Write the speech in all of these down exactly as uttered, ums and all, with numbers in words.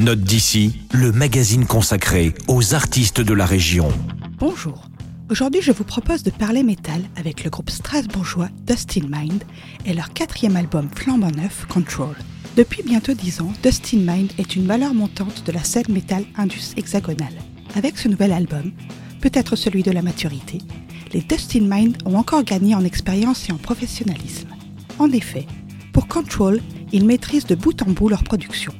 Note d'ici, le magazine consacré aux artistes de la région. Bonjour, aujourd'hui je vous propose de parler métal avec le groupe strasbourgeois Dust in Mind et leur quatrième album flambant neuf, Control. Depuis bientôt dix ans, Dust in Mind est une valeur montante de la scène métal indus hexagonale. Avec ce nouvel album, peut-être celui de la maturité, les Dust in Mind ont encore gagné en expérience et en professionnalisme. En effet, pour Control, ils maîtrisent de bout en bout leur production.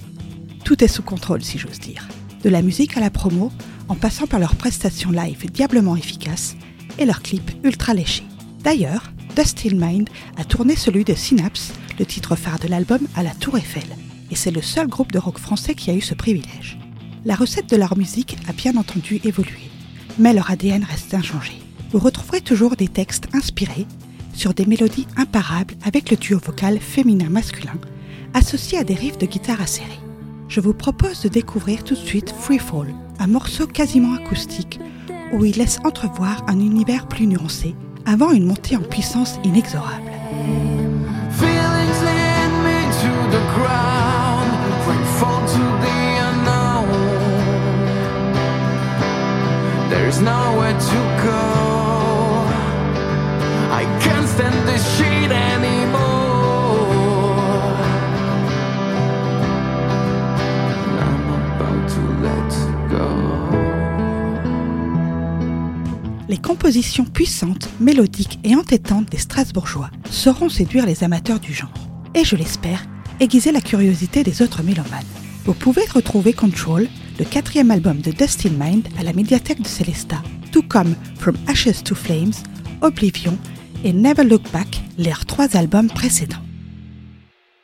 Tout est sous contrôle, si j'ose dire. De la musique à la promo, en passant par leurs prestations live diablement efficaces et leurs clips ultra léchés. D'ailleurs, Dust in Mind a tourné celui de Synapse, le titre phare de l'album, à la Tour Eiffel, et c'est le seul groupe de rock français qui a eu ce privilège. La recette de leur musique a bien entendu évolué, mais leur A D N reste inchangé. Vous retrouverez toujours des textes inspirés sur des mélodies imparables avec le duo vocal féminin-masculin, associé à des riffs de guitare acérés. Je vous propose de découvrir tout de suite Freefall, un morceau quasiment acoustique où il laisse entrevoir un univers plus nuancé avant une montée en puissance inexorable. There's nowhere to go. I can't stand this shit anymore. I'm about to let go. Les compositions puissantes, mélodiques et entêtantes des Strasbourgeois sauront séduire les amateurs du genre et, je l'espère, aiguiser la curiosité des autres mélomanes. Vous pouvez retrouver Control, le quatrième album de Dust in Mind, à la médiathèque de Celesta, tout comme From Ashes to Flames, Oblivion et Never Look Back, leurs trois albums précédents.